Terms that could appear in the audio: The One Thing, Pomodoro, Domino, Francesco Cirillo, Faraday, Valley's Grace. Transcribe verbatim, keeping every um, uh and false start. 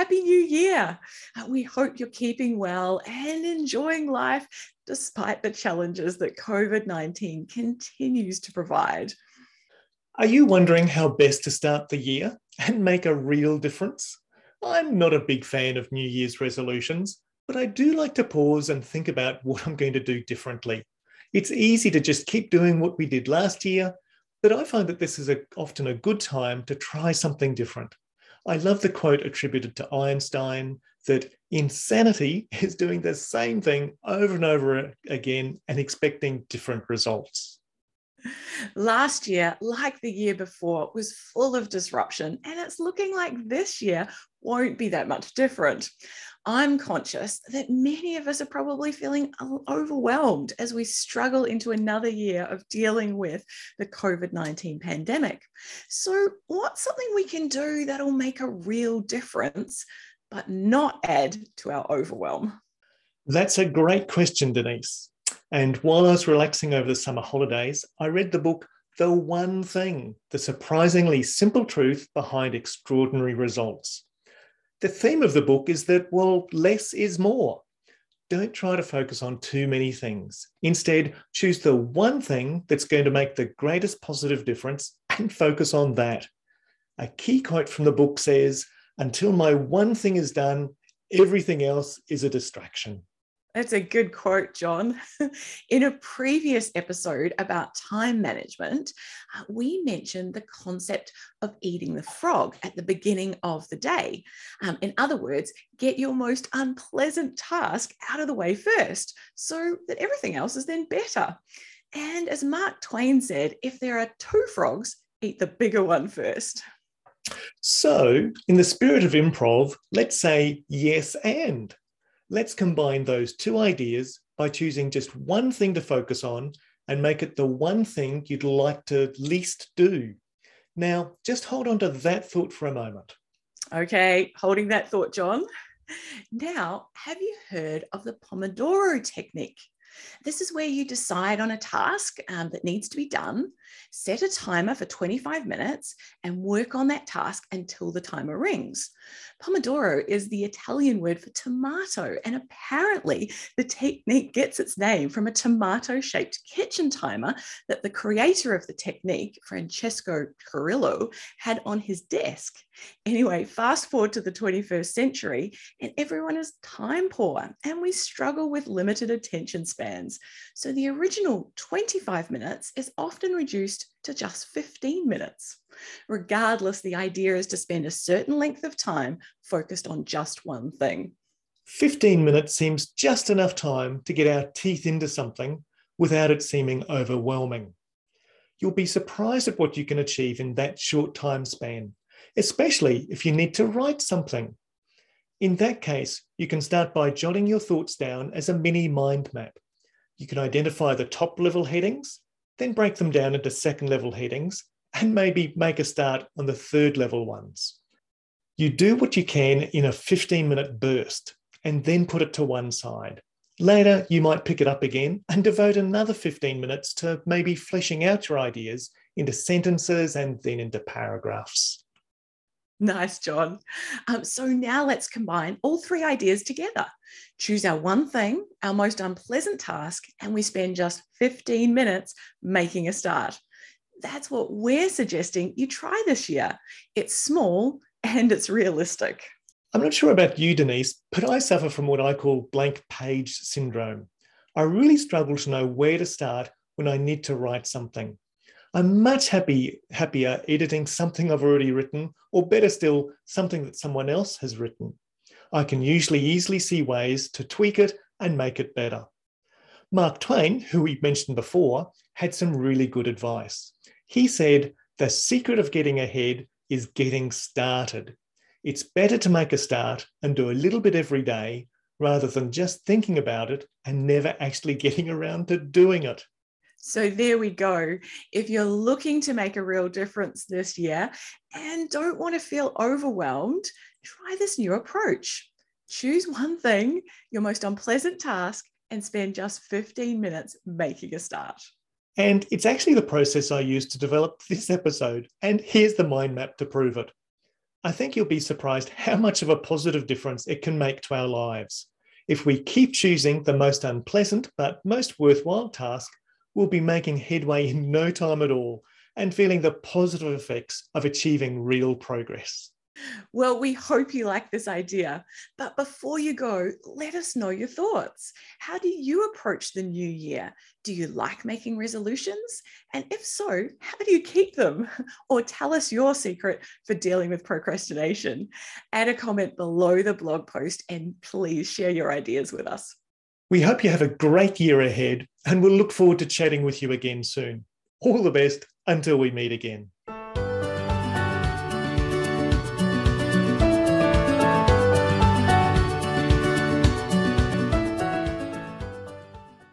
Happy New Year. We hope you're keeping well and enjoying life despite the challenges that COVID nineteen continues to provide. Are you wondering how best to start the year and make a real difference? I'm not a big fan of New Year's resolutions, but I do like to pause and think about what I'm going to do differently. It's easy to just keep doing what we did last year, but I find that this is a, often a good time to try something different. I love the quote attributed to Einstein that insanity is doing the same thing over and over again and expecting different results. Last year, like the year before, was full of disruption, and it's looking like this year won't be that much different. I'm conscious that many of us are probably feeling overwhelmed as we struggle into another year of dealing with the COVID nineteen pandemic. So what's something we can do that'll make a real difference, but not add to our overwhelm? That's a great question, Denise. And while I was relaxing over the summer holidays, I read the book, The One Thing, The Surprisingly Simple Truth Behind Extraordinary Results. The theme of the book is that, well, less is more. Don't try to focus on too many things. Instead, choose the one thing that's going to make the greatest positive difference and focus on that. A key quote from the book says, "Until my one thing is done, everything else is a distraction." That's a good quote, John. In a previous episode about time management, we mentioned the concept of eating the frog at the beginning of the day. Um, in other words, get your most unpleasant task out of the way first so that everything else is then better. And as Mark Twain said, if there are two frogs, eat the bigger one first. So, in the spirit of improv, let's say yes and. Let's combine those two ideas by choosing just one thing to focus on and make it the one thing you'd like to least do. Now, just hold on to that thought for a moment. Okay, holding that thought, John. Now, have you heard of the Pomodoro technique? This is where you decide on a task um, that needs to be done, set a timer for twenty-five minutes, and work on that task until the timer rings. Pomodoro is the Italian word for tomato, and apparently the technique gets its name from a tomato-shaped kitchen timer that the creator of the technique, Francesco Cirillo, had on his desk. Anyway, fast forward to the twenty-first century, and everyone is time poor, and we struggle with limited attention span. So the original twenty-five minutes is often reduced to just fifteen minutes. Regardless, the idea is to spend a certain length of time focused on just one thing. fifteen minutes seems just enough time to get our teeth into something without it seeming overwhelming. You'll be surprised at what you can achieve in that short time span, especially if you need to write something. In that case, you can start by jotting your thoughts down as a mini mind map. You can identify the top level headings, then break them down into second level headings, and maybe make a start on the third level ones. You do what you can in a fifteen minute burst and then put it to one side. Later, you might pick it up again and devote another fifteen minutes to maybe fleshing out your ideas into sentences and then into paragraphs. Nice, John. Um, so now let's combine all three ideas together. Choose our one thing, our most unpleasant task, and we spend just fifteen minutes making a start. That's what we're suggesting you try this year. It's small and it's realistic. I'm not sure about you, Denise, but I suffer from what I call blank page syndrome. I really struggle to know where to start when I need to write something. I'm much happy, happier editing something I've already written, or better still, something that someone else has written. I can usually easily see ways to tweak it and make it better. Mark Twain, who we mentioned before, had some really good advice. He said, "The secret of getting ahead is getting started. It's better to make a start and do a little bit every day rather than just thinking about it and never actually getting around to doing it." So there we go. If you're looking to make a real difference this year and don't want to feel overwhelmed, try this new approach. Choose one thing, your most unpleasant task, and spend just fifteen minutes making a start. And it's actually the process I used to develop this episode, and here's the mind map to prove it. I think you'll be surprised how much of a positive difference it can make to our lives. If we keep choosing the most unpleasant but most worthwhile task, we'll be making headway in no time at all and feeling the positive effects of achieving real progress. Well, we hope you like this idea, but before you go, let us know your thoughts. How do you approach the new year? Do you like making resolutions? And if so, how do you keep them? Or tell us your secret for dealing with procrastination. Add a comment below the blog post and please share your ideas with us. We hope you have a great year ahead and we'll look forward to chatting with you again soon. All the best until we meet again.